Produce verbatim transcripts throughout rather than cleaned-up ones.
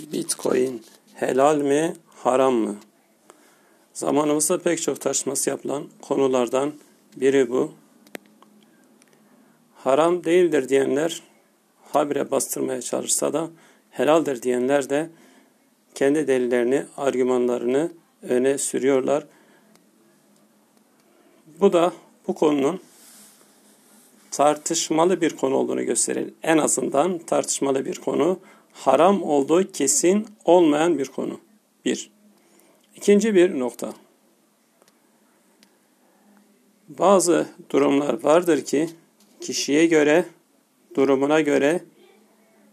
Bitcoin helal mi, haram mı? Zamanımızda pek çok tartışması yapılan konulardan biri bu. Haram değildir diyenler habire bastırmaya çalışsa da helaldir diyenler de kendi delillerini, argümanlarını öne sürüyorlar. Bu da bu konunun tartışmalı bir konu olduğunu gösterir. En azından tartışmalı bir konu, haram olduğu kesin olmayan bir konu. Bir. İkinci bir nokta. Bazı durumlar vardır ki kişiye göre, durumuna göre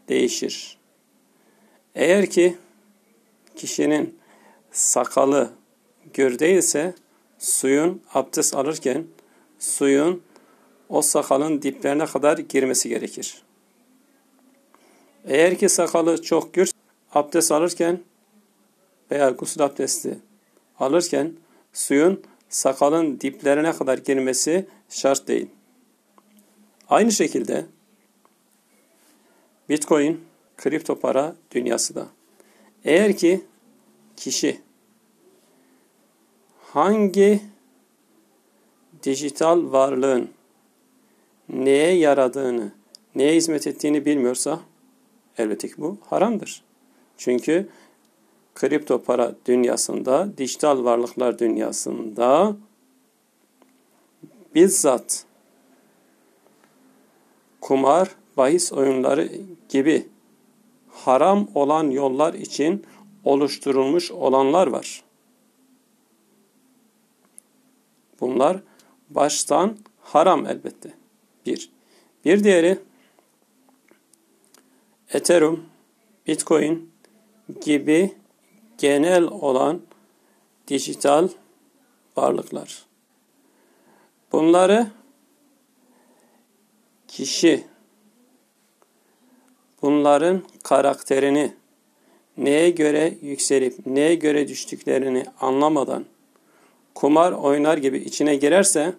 değişir. Eğer ki kişinin sakalı gür değilse suyun abdest alırken suyun o sakalın diplerine kadar girmesi gerekir. Eğer ki sakalı çok gür, abdest alırken veya gusül abdesti alırken suyun sakalın diplerine kadar girmesi şart değil. Aynı şekilde Bitcoin, kripto para dünyası da. Eğer ki kişi hangi dijital varlığın neye yaradığını, neye hizmet ettiğini bilmiyorsa elbette ki bu haramdır. Çünkü kripto para dünyasında, dijital varlıklar dünyasında bizzat kumar, bahis oyunları gibi haram olan yollar için oluşturulmuş olanlar var. Bunlar baştan haram elbette. Bir. Bir diğeri Ethereum, Bitcoin gibi genel olan dijital varlıklar. Bunları kişi bunların karakterini neye göre yükselip neye göre düştüklerini anlamadan kumar oynar gibi içine girerse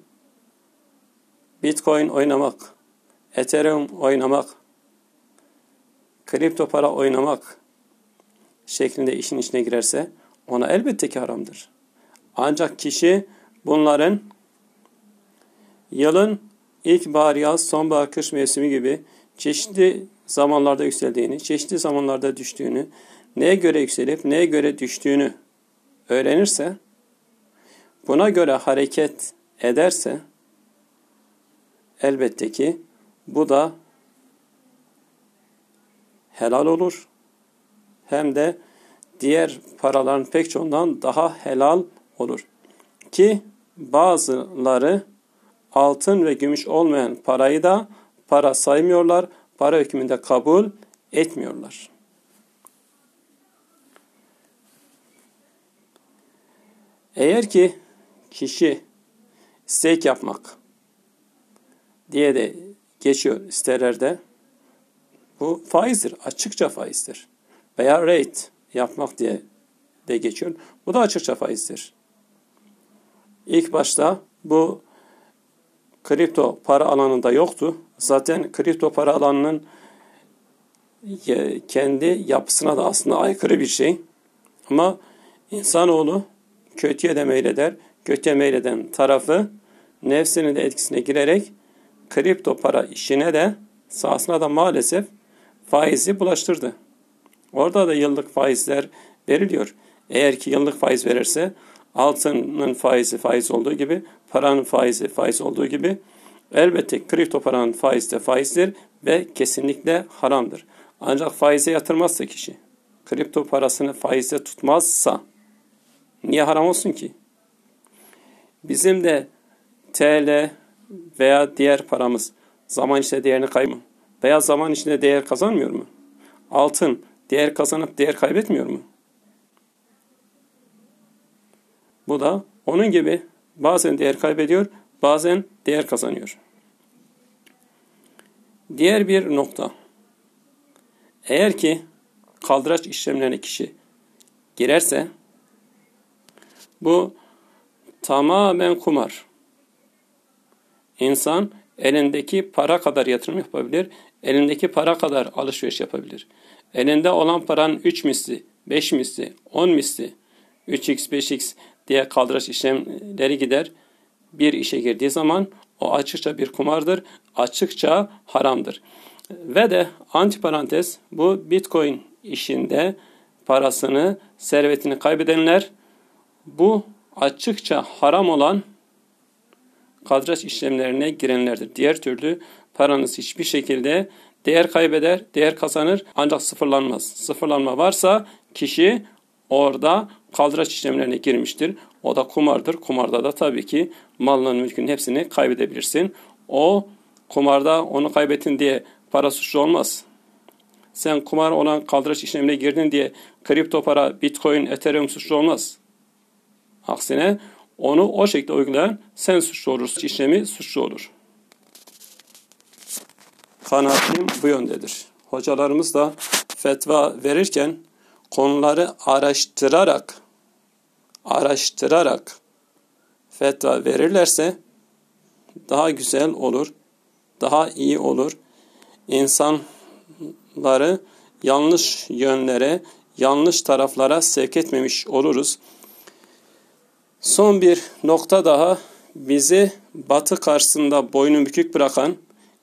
Bitcoin oynamak, Ethereum oynamak, kripto para oynamak şeklinde işin içine girerse ona elbette ki haramdır. Ancak kişi bunların yılın ilkbahar, yaz, sonbahar, kış mevsimi gibi çeşitli zamanlarda yükseldiğini, çeşitli zamanlarda düştüğünü, neye göre yükselip neye göre düştüğünü öğrenirse, buna göre hareket ederse elbette ki bu da helal olur. Hem de diğer paraların pek çoğundan daha helal olur. Ki bazıları altın ve gümüş olmayan parayı da para saymıyorlar, para hükmünde kabul etmiyorlar. Eğer ki kişi stake yapmak diye de geçiyor sitelerde, bu faizdir, açıkça faizdir. Veya rate yapmak diye de geçiyor. Bu da açıkça faizdir. İlk başta bu kripto para alanında yoktu. Zaten kripto para alanının kendi yapısına da aslında aykırı bir şey. Ama insanoğlu kötüye de meyleder. Kötüye meyleden tarafı nefsinin de etkisine girerek kripto para işine de sahasına da maalesef faizi bulaştırdı. Orada da yıllık faizler veriliyor. Eğer ki yıllık faiz verirse altının faizi faiz olduğu gibi, paranın faizi faiz olduğu gibi elbette kripto paranın faizi de faizdir ve kesinlikle haramdır. Ancak faize yatırmazsa kişi, kripto parasını faizde tutmazsa niye haram olsun ki? Bizim de T L veya diğer paramız zaman içinde değerini kaybediyor mu? Veya zaman içinde değer kazanmıyor mu? Altın değer kazanıp değer kaybetmiyor mu? Bu da onun gibi bazen değer kaybediyor, bazen değer kazanıyor. Diğer bir nokta. Eğer ki kaldıraç işlemlerine kişi girerse bu tamamen kumar. İnsan elindeki para kadar yatırım yapabilir, elindeki para kadar alışveriş yapabilir. Elinde olan paranın üç misli, beş misli, on misli, üç x, beş x diye kaldıraç işlemleri gider. Bir işe girdiği zaman o açıkça bir kumardır, açıkça haramdır. Ve de antiparantez, bu Bitcoin işinde parasını, servetini kaybedenler bu açıkça haram olan kaldıraç işlemlerine girenlerdir. Diğer türlü paranız hiçbir şekilde değer kaybeder, değer kazanır ancak sıfırlanmaz. Sıfırlanma varsa kişi orada kaldıraç işlemlerine girmiştir. O da kumardır. Kumarda da tabii ki malının, mülkünün hepsini kaybedebilirsin. O kumarda onu kaybettin diye para suçlu olmaz. Sen kumar olan kaldıraç işlemine girdin diye kripto para, Bitcoin, Ethereum suçlu olmaz. Aksine onu o şekilde uygulayan sen suçlu olursun. İşlemi suçlu olur. Kanaatim bu yöndedir. Hocalarımız da fetva verirken konuları araştırarak araştırarak fetva verirlerse daha güzel olur, daha iyi olur. İnsanları yanlış yönlere, yanlış taraflara sevk etmemiş oluruz. Son bir nokta daha, bizi batı karşısında boynu bükük bırakan,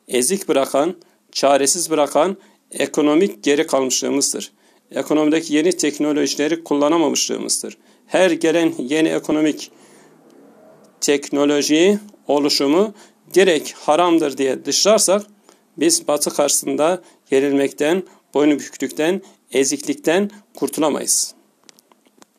ezik bırakan, çaresiz bırakan ekonomik geri kalmışlığımızdır. Ekonomideki yeni teknolojileri kullanamamışlığımızdır. Her gelen yeni ekonomik teknolojiyi, oluşumu direkt haramdır diye dışlarsak biz batı karşısında gerilmekten, boynu büktükten, eziklikten kurtulamayız.